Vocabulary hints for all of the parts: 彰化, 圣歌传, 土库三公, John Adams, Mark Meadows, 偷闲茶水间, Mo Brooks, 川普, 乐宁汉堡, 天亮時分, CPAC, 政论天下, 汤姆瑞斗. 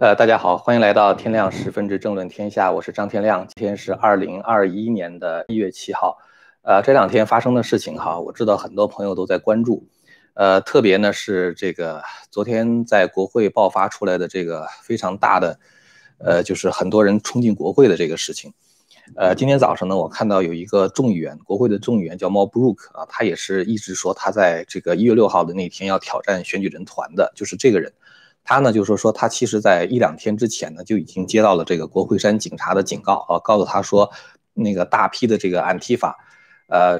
大家好，欢迎来到天亮十分之政论天下，我是张天亮。今天是2021年的1月7号。这两天发生的事情哈，我知道很多朋友都在关注。特别呢是这个昨天在国会爆发出来的这个非常大的，就是很多人冲进国会的这个事情。今天早上呢，我看到有一个众议员，国会的众议员叫 Mo Brooks 啊，他也是一直说他在这个1月6号的那天要挑战选举人团的，就是这个人。他呢就是说他其实在一两天之前呢就已经接到了这个国会山警察的警告啊，告诉他说那个大批的这个Antifa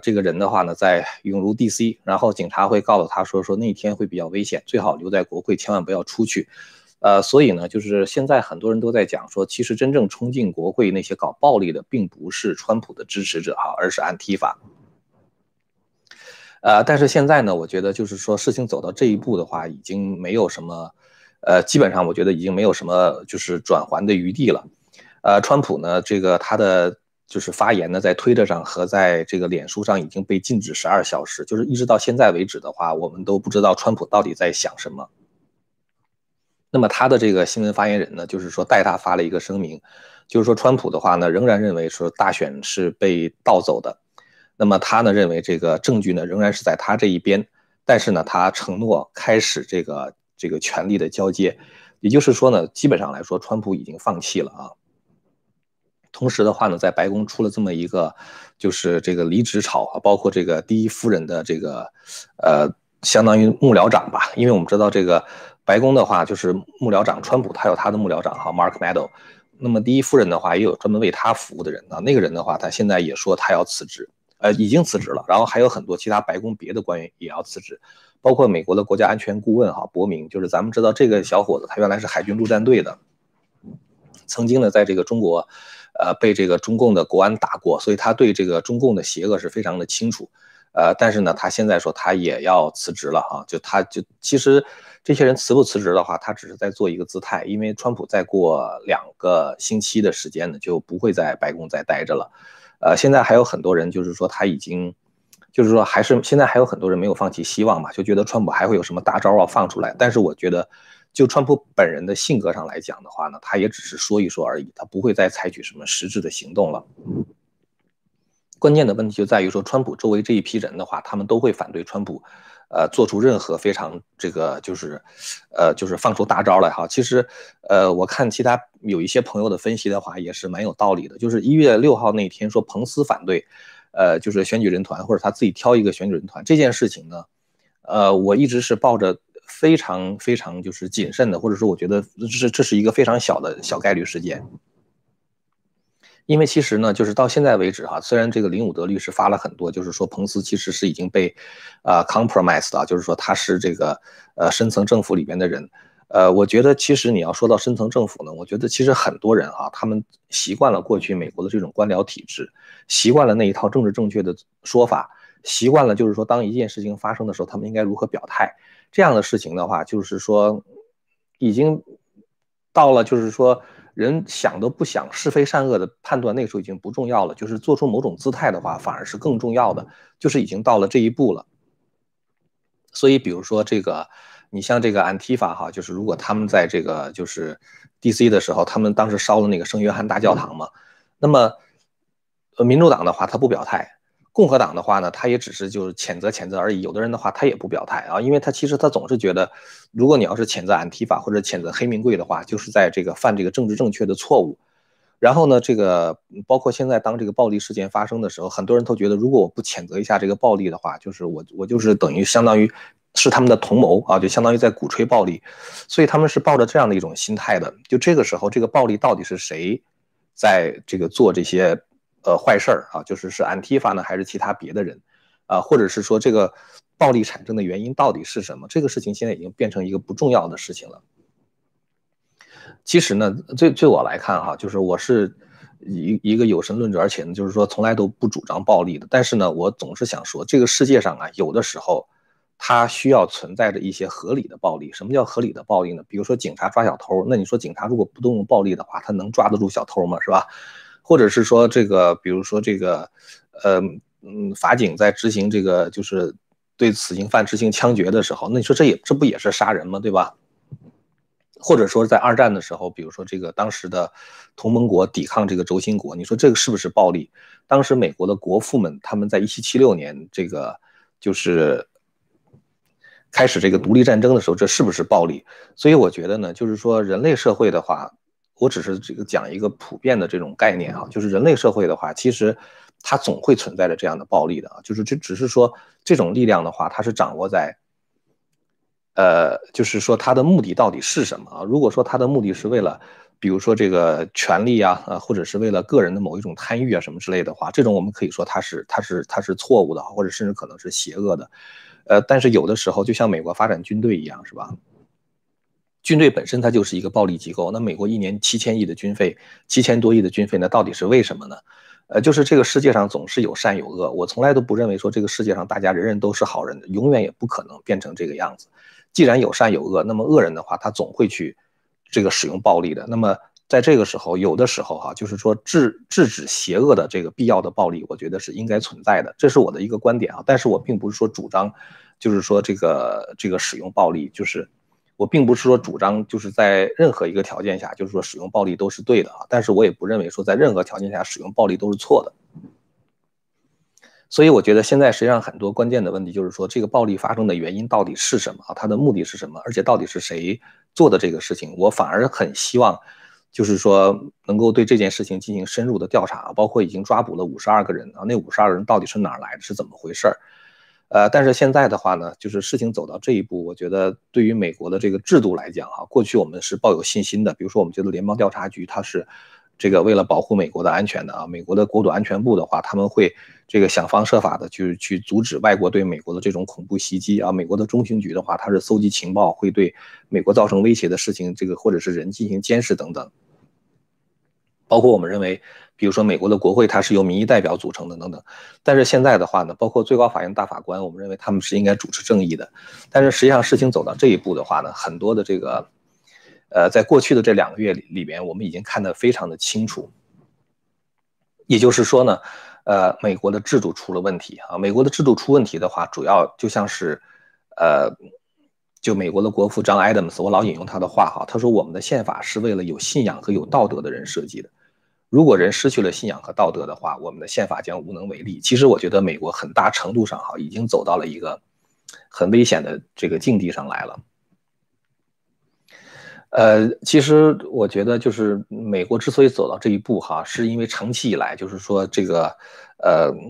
这个人的话呢在涌入 DC， 然后警察会告诉他说那天会比较危险，最好留在国会，千万不要出去。所以呢就是现在很多人都在讲说，其实真正冲进国会那些搞暴力的并不是川普的支持者啊，而是Antifa。但是现在呢我觉得就是说事情走到这一步的话，已经没有什么基本上我觉得已经没有什么就是转圜的余地了。川普呢，这个他的就是发言呢，在推特上和在这个脸书上已经被禁止12小时，就是一直到现在为止的话，我们都不知道川普到底在想什么。那么他的这个新闻发言人呢，就是说代他发了一个声明，就是说川普的话呢，仍然认为说大选是被盗走的，那么他呢认为这个证据呢仍然是在他这一边，但是呢他承诺开始这个权力的交接，也就是说呢，基本上来说，川普已经放弃了啊。同时的话呢，在白宫出了这么一个，就是这个离职潮啊，包括这个第一夫人的这个，相当于幕僚长吧，因为我们知道这个白宫的话，就是幕僚长，川普他有他的幕僚长哈 ，Mark Meadows， 那么第一夫人的话也有专门为他服务的人啊，那个人的话，他现在也说他要辞职。已经辞职了，然后还有很多其他白宫别的官员也要辞职，包括美国的国家安全顾问哈伯明，就是咱们知道这个小伙子他原来是海军陆战队的，曾经呢在这个中国，被这个中共的国安打过，所以他对这个中共的邪恶是非常的清楚，但是呢他现在说他也要辞职了哈，他其实这些人辞不辞职的话，他只是在做一个姿态，因为川普再过2个星期的时间呢就不会在白宫再待着了。现在还有很多人就是说他已经，就是说还是现在还有很多人没有放弃希望嘛，就觉得川普还会有什么大招要放出来。但是我觉得，就川普本人的性格上来讲的话呢，他也只是说一说而已，他不会再采取什么实质的行动了。关键的问题就在于说，川普周围这一批人的话，他们都会反对川普，做出任何非常这个就是放出大招来哈。其实，我看其他。有一些朋友的分析的话也是蛮有道理的，就是1月6号那天说彭斯反对，就是选举人团或者他自己挑一个选举人团这件事情呢，我一直是抱着非常非常就是谨慎的，或者说我觉得这是一个非常小的小概率事件。因为其实呢，就是到现在为止哈，虽然这个林伍德律师发了很多，就是说彭斯其实是已经被compromised 的，就是说他是这个深层政府里边的人。我觉得其实你要说到深层政府呢，我觉得其实很多人啊，他们习惯了过去美国的这种官僚体制，习惯了那一套政治正确的说法，习惯了就是说当一件事情发生的时候他们应该如何表态，这样的事情的话就是说已经到了就是说人想都不想，是非善恶的判断那个时候已经不重要了，就是做出某种姿态的话反而是更重要的，就是已经到了这一步了。所以比如说这个你像这个Antifa哈，就是如果他们在这个就是 DC 的时候，他们当时烧了那个圣约翰大教堂嘛，那么民主党的话他不表态，共和党的话呢他也只是就是谴责而已，有的人的话他也不表态啊，因为他其实他总是觉得如果你要是谴责Antifa或者谴责黑名贵的话，就是在这个犯这个政治正确的错误。然后呢这个包括现在当这个暴力事件发生的时候，很多人都觉得如果我不谴责一下这个暴力的话，就是我就是等于相当于是他们的同谋啊，就相当于在鼓吹暴力，所以他们是抱着这样的一种心态的。就这个时候，这个暴力到底是谁在这个做这些坏事儿啊？就是Antifa呢，还是其他别的人啊？或者是说这个暴力产生的原因到底是什么？这个事情现在已经变成一个不重要的事情了。其实呢，对我来看哈，就是我是一个有神论者，而且呢，就是说从来都不主张暴力的。但是呢，我总是想说，这个世界上啊，有的时候。它需要存在着一些合理的暴力。什么叫合理的暴力呢？比如说警察抓小偷，那你说警察如果不动用暴力的话，他能抓得住小偷吗？是吧？或者是说这个，比如说这个，法警在执行这个就是对死刑犯执行枪决的时候，那你说这不也是杀人吗？对吧？或者说在二战的时候，比如说这个当时的同盟国抵抗这个轴心国，你说这个是不是暴力？当时美国的国父们他们在1776年这个就是开始这个独立战争的时候，这是不是暴力？所以我觉得呢，就是说人类社会的话，我只是这个讲一个普遍的这种概念啊，就是人类社会的话，其实它总会存在着这样的暴力的啊，就是这只是说这种力量的话，它是掌握在。就是说他的目的到底是什么啊？如果说他的目的是为了，比如说这个权利啊，或者是为了个人的某一种贪欲啊什么之类的话，这种我们可以说它是错误的，或者甚至可能是邪恶的。但是有的时候就像美国发展军队一样，是吧？军队本身它就是一个暴力机构。那美国一年7000亿的军费，7000多亿的军费，那到底是为什么呢？就是这个世界上总是有善有恶，我从来都不认为说这个世界上大家人人都是好人的，永远也不可能变成这个样子。既然有善有恶，那么恶人的话，他总会去这个使用暴力的。那么在这个时候，有的时候哈，就是说制止邪恶的这个必要的暴力，我觉得是应该存在的，这是我的一个观点啊。但是我并不是说主张，就是说这个使用暴力，就是我并不是说主张，就是在任何一个条件下，就是说使用暴力都是对的啊。但是我也不认为说在任何条件下使用暴力都是错的。所以我觉得现在实际上很多关键的问题就是说，这个暴力发生的原因到底是什么啊？它的目的是什么？而且到底是谁做的这个事情？我反而很希望，就是说能够对这件事情进行深入的调查，包括已经抓捕了52个人啊，那52人到底是哪来的，是怎么回事？但是现在的话呢，就是事情走到这一步，我觉得对于美国的这个制度来讲啊，过去我们是抱有信心的，比如说我们觉得联邦调查局它是。这个为了保护美国的安全的啊，美国的国土安全部的话，他们会这个想方设法的去阻止外国对美国的这种恐怖袭击啊。美国的中情局的话，它是搜集情报，会对美国造成威胁的事情，这个或者是人进行监视等等。包括我们认为，比如说美国的国会它是由民意代表组成的等等。但是现在的话呢，包括最高法院大法官，我们认为他们是应该主持正义的。但是实际上事情走到这一步的话呢，很多的这个。在过去的这2个月里边，我们已经看得非常的清楚。也就是说呢，美国的制度出了问题啊。美国的制度出问题的话，主要就像是，就美国的国父 John Adams， 我老引用他的话哈，他说我们的宪法是为了有信仰和有道德的人设计的。如果人失去了信仰和道德的话，我们的宪法将无能为力。其实我觉得美国很大程度上哈，已经走到了一个很危险的这个境地上来了。其实我觉得就是美国之所以走到这一步哈，是因为长期以来就是说这个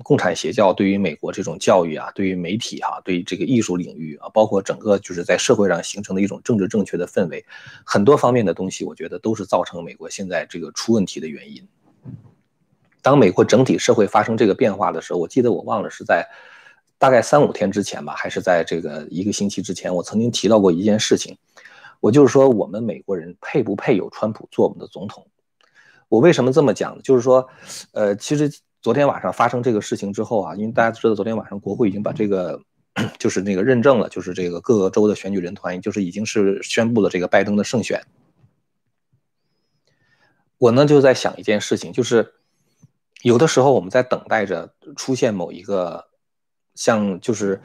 共产邪教对于美国这种教育啊，对于媒体啊，对于这个艺术领域啊，包括整个就是在社会上形成的一种政治正确的氛围，很多方面的东西，我觉得都是造成美国现在这个出问题的原因。当美国整体社会发生这个变化的时候，我记得我忘了是在大概3-5天之前吧，还是在这个1个星期之前，我曾经提到过一件事情。我就是说，我们美国人配不配有川普做我们的总统？我为什么这么讲呢？就是说，其实昨天晚上发生这个事情之后啊，因为大家知道，昨天晚上国会已经把这个就是那个认证了，就是这个各个州的选举人团，就是已经是宣布了这个拜登的胜选。我呢就在想一件事情，就是有的时候我们在等待着出现某一个像就是。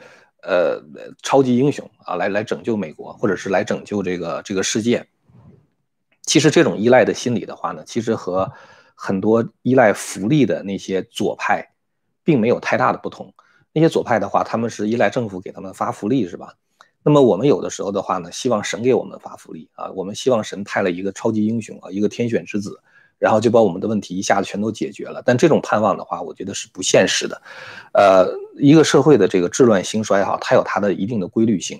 超级英雄啊，来拯救美国，或者是来拯救这个世界。其实这种依赖的心理的话呢，其实和很多依赖福利的那些左派并没有太大的不同。那些左派的话，他们是依赖政府给他们发福利，是吧？那么我们有的时候的话呢，希望神给我们发福利啊，我们希望神派了一个超级英雄啊，一个天选之子。然后就把我们的问题一下子全都解决了，但这种盼望的话，我觉得是不现实的。一个社会的这个治乱兴衰哈，它有它的一定的规律性。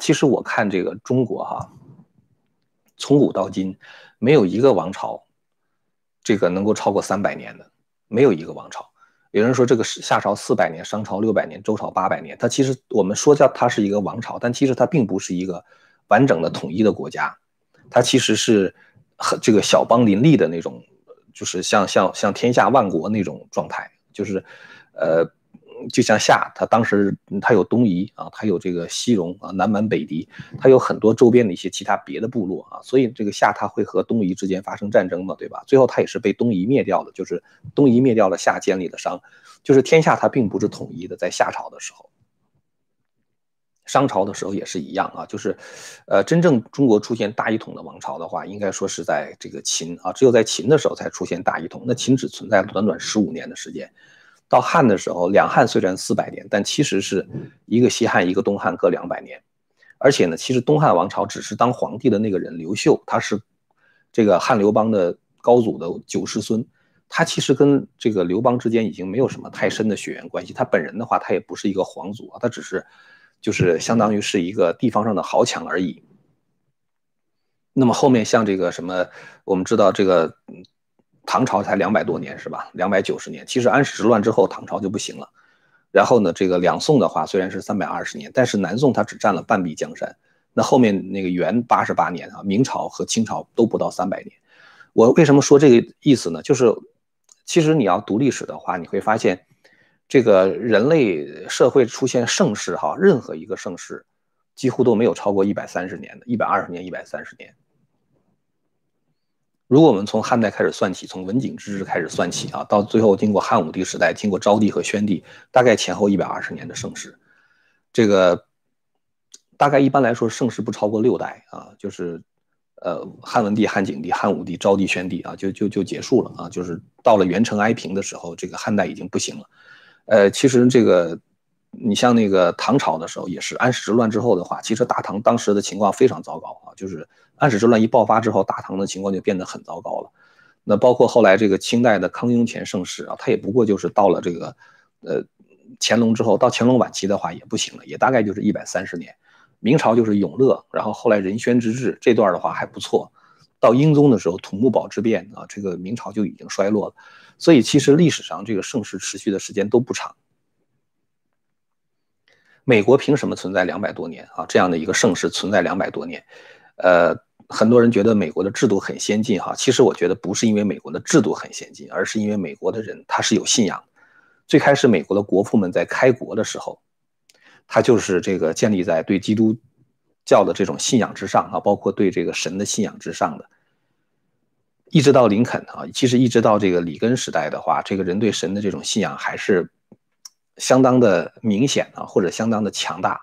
其实我看这个中国哈，从古到今，没有一个王朝，这个能够超过300年的，没有一个王朝。有人说这个夏朝400年，商朝600年，周朝800年，它其实我们说叫它是一个王朝，但其实它并不是一个完整的统一的国家，它其实是。和这个小邦林立的那种，就是像天下万国那种状态，就是，就像夏，他当时他有东夷啊，他有这个西戎啊，南蛮北狄，他有很多周边的一些其他别的部落啊，所以这个夏他会和东夷之间发生战争嘛，对吧？最后他也是被东夷灭掉的，就是东夷灭掉了夏，建立了商，就是天下他并不是统一的，在夏朝的时候。商朝的时候也是一样啊，就是，真正中国出现大一统的王朝的话，应该说是在这个秦啊，只有在秦的时候才出现大一统。那秦只存在了短短15年的时间。到汉的时候，两汉虽然400年，但其实是一个西汉一个东汉各200年。而且呢，其实东汉王朝只是当皇帝的那个人刘秀，他是这个汉刘邦的高祖的9世孙，他其实跟这个刘邦之间已经没有什么太深的血缘关系。他本人的话，他也不是一个皇族啊，他只是。就是相当于是一个地方上的豪强而已。那么后面像这个什么，我们知道这个唐朝才200多年是吧？290年。其实安史之乱之后，唐朝就不行了。然后呢，这个两宋的话虽然是320年，但是南宋它只占了半壁江山。那后面那个元88年啊，明朝和清朝都不到300年。我为什么说这个意思呢？就是其实你要读历史的话，你会发现。这个人类社会出现盛世哈，任何一个盛世几乎都没有超过130年的，120年、130年。如果我们从汉代开始算起，从文景之治开始算起啊，到最后经过汉武帝时代，经过昭帝和宣帝，大概前后120年的盛世。这个大概一般来说盛世不超过6代啊，就是汉文帝、汉景帝、汉武帝、昭帝、宣帝啊，就结束了啊，就是到了元成哀平的时候，这个汉代已经不行了。其实这个，你像那个唐朝的时候也是安史之乱之后的话，其实大唐当时的情况非常糟糕啊，就是安史之乱一爆发之后，大唐的情况就变得很糟糕了。那包括后来这个清代的康雍乾盛世啊，它也不过就是到了这个，乾隆之后，到乾隆晚期的话也不行了，也大概就是130年。明朝就是永乐，然后后来仁宣之治这段的话还不错。到英宗的时候，土木堡之变啊，这个明朝就已经衰落了。所以其实历史上这个盛世持续的时间都不长。美国凭什么存在200多年啊？这样的一个盛世存在200多年，很多人觉得美国的制度很先进哈，其实我觉得不是因为美国的制度很先进，而是因为美国的人他是有信仰。最开始美国的国父们在开国的时候，他就是这个建立在对基督教的这种信仰之上啊，包括对这个神的信仰之上的。一直到林肯啊，其实一直到这个里根时代的话，这个人对神的这种信仰还是相当的明显啊，或者相当的强大。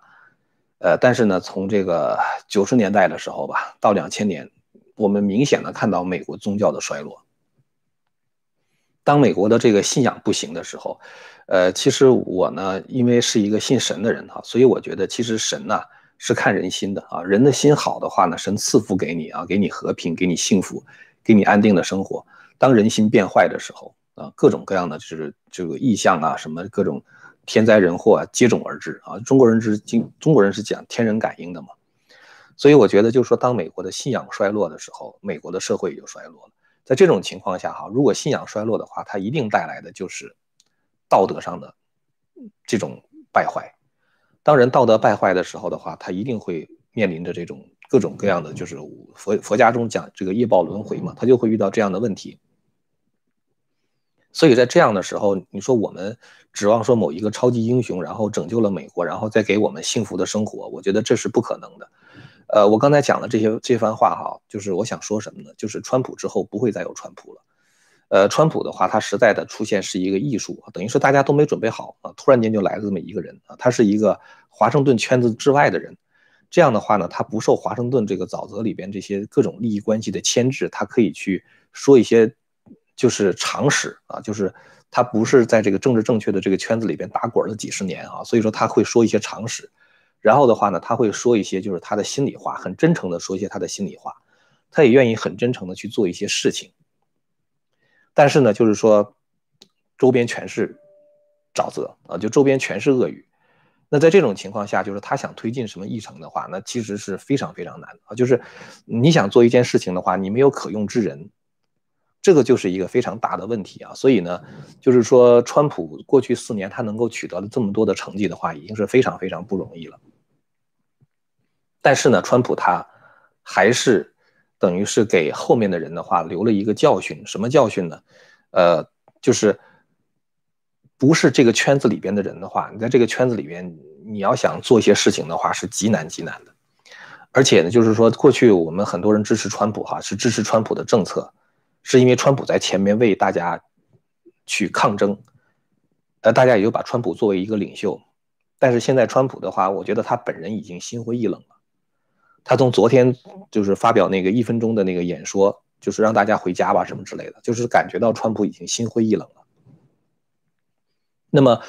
但是呢，从这个90年代的时候吧，到2000年，我们明显的看到美国宗教的衰落。当美国的这个信仰不行的时候，其实我呢，因为是一个信神的人啊，所以我觉得其实神呢，是看人心的啊，人的心好的话呢，神赐福给你啊，给你和平，给你幸福，给你安定的生活。当人心变坏的时候啊，各种各样的就是这个异象啊，什么各种天灾人祸啊，接踵而至啊。中国人是讲天人感应的嘛，所以我觉得就是说，当美国的信仰衰落的时候，美国的社会也就衰落了。在这种情况下哈，如果信仰衰落的话，它一定带来的就是道德上的这种败坏。当人道德败坏的时候的话，他一定会面临着这种各种各样的，就是佛家中讲这个业报轮回嘛，他就会遇到这样的问题。所以在这样的时候，你说我们指望说某一个超级英雄，然后拯救了美国，然后再给我们幸福的生活，我觉得这是不可能的。我刚才讲的这番话哈，就是我想说什么呢？就是川普之后不会再有川普了。川普的话，他时代的出现是一个艺术，等于是大家都没准备好啊，突然间就来了这么一个人啊，他是一个华盛顿圈子之外的人，这样的话呢，他不受华盛顿这个沼泽里边这些各种利益关系的牵制，他可以去说一些就是常识啊，就是他不是在这个政治正确的这个圈子里边打滚了几10年啊，所以说他会说一些常识，然后的话呢，他会说一些就是他的心里话，很真诚的说一些他的心里话，他也愿意很真诚的去做一些事情。但是呢，就是说，周边全是沼泽啊，就周边全是鳄鱼。那在这种情况下，就是他想推进什么议程的话，那其实是非常非常难的啊。就是你想做一件事情的话，你没有可用之人，这个就是一个非常大的问题啊。所以呢，就是说，川普过去4年他能够取得了这么多的成绩的话，已经是非常非常不容易了。但是呢，川普他还是。等于是给后面的人的话留了一个教训。什么教训呢？就是不是这个圈子里边的人的话，你在这个圈子里边，你要想做一些事情的话是极难极难的。而且呢，就是说过去我们很多人支持川普哈，是支持川普的政策，是因为川普在前面为大家去抗争，大家也就把川普作为一个领袖。但是现在川普的话，我觉得他本人已经心灰意冷了。他从昨天就是发表那个1分钟的那个演说，就是让大家回家吧什么之类的，就是感觉到川普已经心灰意冷了。那么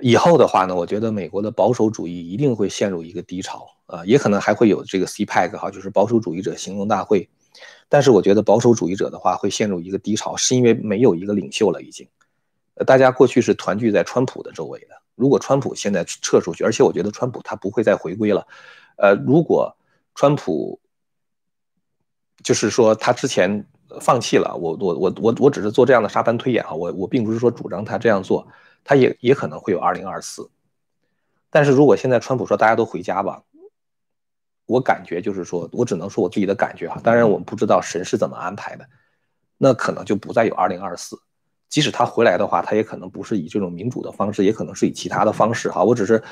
以后的话呢，我觉得美国的保守主义一定会陷入一个低潮啊，也可能还会有这个 CPAC 哈，就是保守主义者行动大会。但是我觉得保守主义者的话会陷入一个低潮，是因为没有一个领袖了已经。大家过去是团聚在川普的周围的，如果川普现在撤出去，而且我觉得川普他不会再回归了。如果川普就是说他之前放弃了，我只是做这样的沙盘推演啊，我并不是说主张他这样做，他也可能会有2024。但是如果现在川普说大家都回家吧，我感觉就是说，我只能说我自己的感觉哈，当然我们不知道神是怎么安排的，那可能就不再有2024。即使他回来的话，他也可能不是以这种民主的方式，也可能是以其他的方式哈。我只是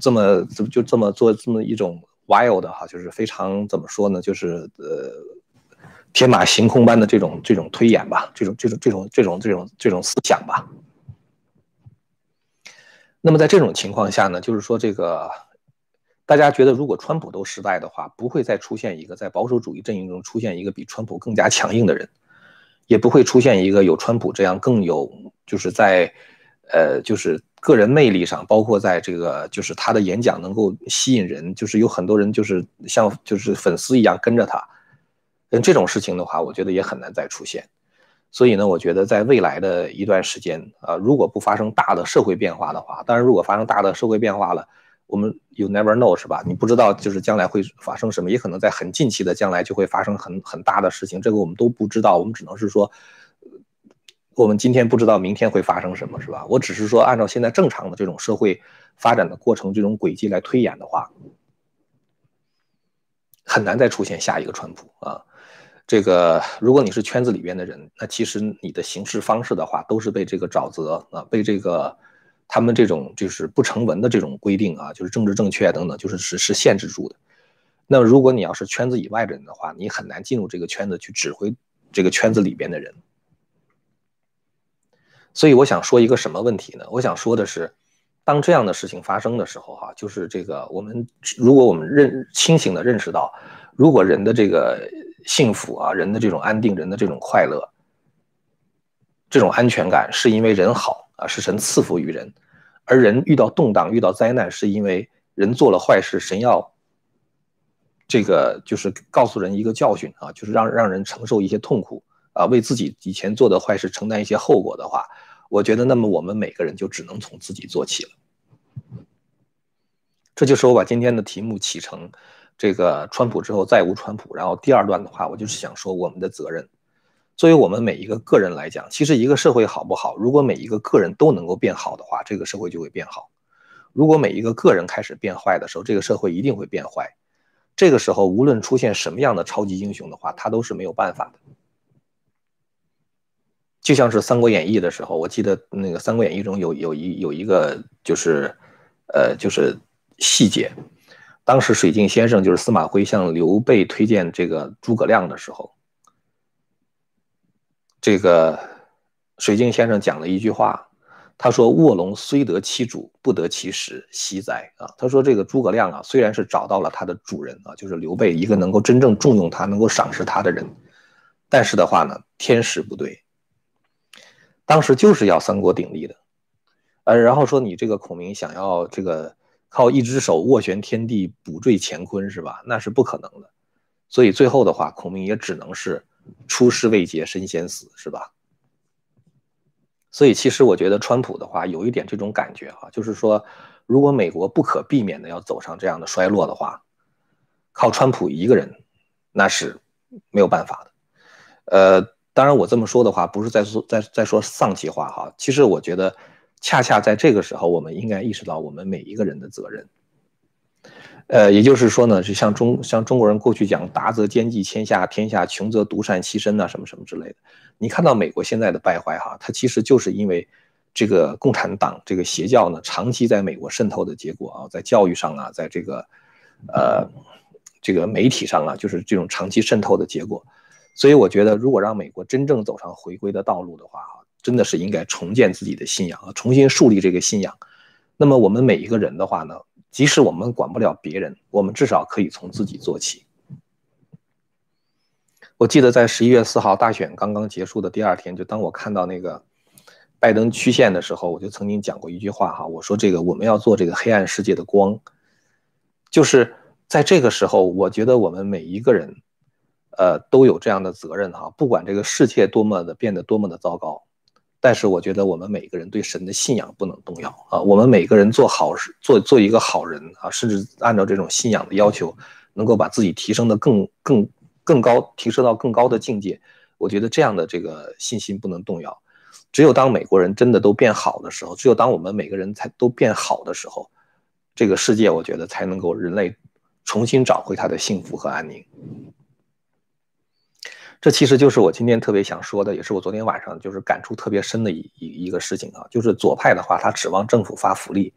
这么做这么一种 wild 哈，就是非常怎么说呢，就是天马行空般的这种推演吧，这种思想吧。那么在这种情况下呢，就是说这个大家觉得如果川普都失败的话，不会再出现一个在保守主义阵营中出现一个比川普更加强硬的人。也不会出现一个有川普这样更有，就是在，就是个人魅力上，包括在这个就是他的演讲能够吸引人，就是有很多人就是像就是粉丝一样跟着他，但这种事情的话，我觉得也很难再出现。所以呢，我觉得在未来的一段时间啊，如果不发生大的社会变化的话，当然如果发生大的社会变化了，我们 you never know 是吧？你不知道就是将来会发生什么，也可能在很近期的将来就会发生很大的事情，这个我们都不知道，我们只能是说，我们今天不知道明天会发生什么，是吧？我只是说按照现在正常的这种社会发展的过程这种轨迹来推演的话，很难再出现下一个川普啊。这个如果你是圈子里边的人，那其实你的行事方式的话都是被这个沼泽啊，被这个他们这种就是不成文的这种规定啊，就是政治正确等等，就是是限制住的。那如果你要是圈子以外的人的话，你很难进入这个圈子去指挥这个圈子里边的人。所以我想说一个什么问题呢？我想说的是，当这样的事情发生的时候啊，就是这个我们如果我们清醒的认识到，如果人的这个幸福啊，人的这种安定，人的这种快乐，这种安全感是因为人好啊，是神赐福于人。而人遇到动荡遇到灾难是因为人做了坏事，神要这个就是告诉人一个教训啊，就是让人承受一些痛苦啊，为自己以前做的坏事承担一些后果的话，我觉得那么我们每个人就只能从自己做起了。这就是我把今天的题目起成这个川普之后再无川普，然后第二段的话我就是想说我们的责任。作为我们每一个个人来讲，其实一个社会好不好，如果每一个个人都能够变好的话，这个社会就会变好。如果每一个个人开始变坏的时候，这个社会一定会变坏。这个时候无论出现什么样的超级英雄的话，他都是没有办法的。就像是《三国演义》的时候，我记得那个《三国演义》中有一个就是细节，当时水镜先生就是司马徽向刘备推荐这个诸葛亮的时候，这个水镜先生讲了一句话，他说卧龙虽得其主，不得其时，惜哉啊！他说这个诸葛亮啊，虽然是找到了他的主人啊，就是刘备，一个能够真正重用他能够赏识他的人，但是的话呢，天时不对，当时就是要三国鼎立的。然后说你这个孔明想要这个靠一只手斡旋天地补缀乾坤是吧，那是不可能的。所以最后的话，孔明也只能是出师未捷身先死，是吧？所以其实我觉得川普的话有一点这种感觉啊，就是说如果美国不可避免的要走上这样的衰落的话，靠川普一个人那是没有办法的。当然我这么说的话不是在说丧气话哈，其实我觉得恰恰在这个时候我们应该意识到我们每一个人的责任。也就是说呢，就像中国人过去讲达则兼济天下穷则独善其身啊，什么什么之类的。你看到美国现在的败坏哈，它其实就是因为这个共产党这个邪教呢长期在美国渗透的结果啊，在教育上啊，在这个这个媒体上啊，就是这种长期渗透的结果。所以我觉得如果让美国真正走上回归的道路的话，真的是应该重建自己的信仰，重新树立这个信仰。那么我们每一个人的话呢，即使我们管不了别人，我们至少可以从自己做起。我记得在11月4号大选刚刚结束的第二天，就当我看到那个拜登曲线的时候，我就曾经讲过一句话哈，我说这个我们要做这个黑暗世界的光。就是在这个时候，我觉得我们每一个人，都有这样的责任哈，不管这个世界多么的变得多么的糟糕，但是我觉得我们每一个人对神的信仰不能动摇啊，我们每个人做好事，做一个好人啊，甚至按照这种信仰的要求，能够把自己提升的更高，提升到更高的境界，我觉得这样的这个信心不能动摇。只有当美国人真的都变好的时候，只有当我们每个人才都变好的时候，这个世界我觉得才能够人类重新找回它的幸福和安宁。这其实就是我今天特别想说的，也是我昨天晚上就是感触特别深的一个事情啊，就是左派的话，他指望政府发福利。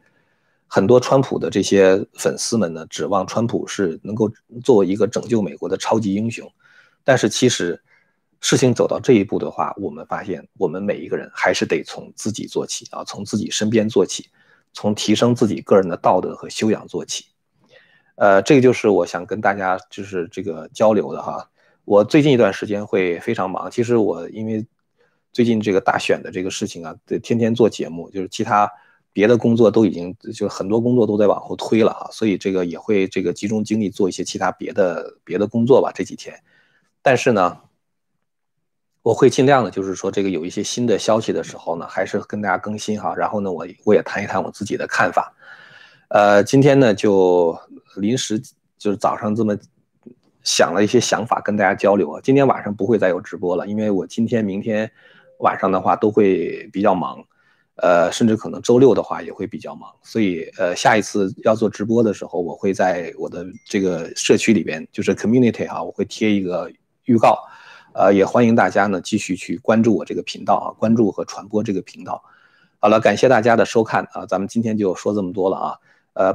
很多川普的这些粉丝们呢，指望川普是能够作为一个拯救美国的超级英雄，但是其实事情走到这一步的话，我们发现我们每一个人还是得从自己做起啊，从自己身边做起，从提升自己个人的道德和修养做起。这个就是我想跟大家就是这个交流的哈。我最近一段时间会非常忙，其实我因为最近这个大选的这个事情啊，天天做节目，就是其他别的工作都已经就很多工作都在往后推了啊，所以这个也会这个集中精力做一些其他别的工作吧这几天。但是呢，我会尽量的，就是说这个有一些新的消息的时候呢，还是跟大家更新哈。然后呢，我也谈一谈我自己的看法。今天呢就临时就是早上这么想了一些想法跟大家交流啊。今天晚上不会再有直播了，因为我今天明天晚上的话都会比较忙。甚至可能周六的话也会比较忙，所以下一次要做直播的时候，我会在我的这个社区里边，就是 community 哈，我会贴一个预告，也欢迎大家呢继续去关注我这个频道啊，关注和传播这个频道。好了，感谢大家的收看啊，咱们今天就说这么多了啊。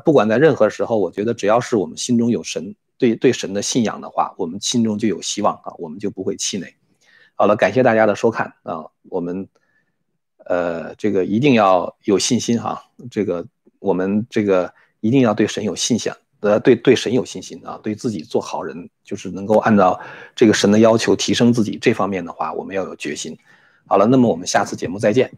不管在任何时候，我觉得只要是我们心中有神，对神的信仰的话，我们心中就有希望啊，我们就不会气馁。好了，感谢大家的收看啊，我们。这个一定要有信心哈，这个我们这个一定要对神有信心，对神有信心啊，对自己做好人，就是能够按照这个神的要求提升自己这方面的话，我们要有决心。好了，那么我们下次节目再见。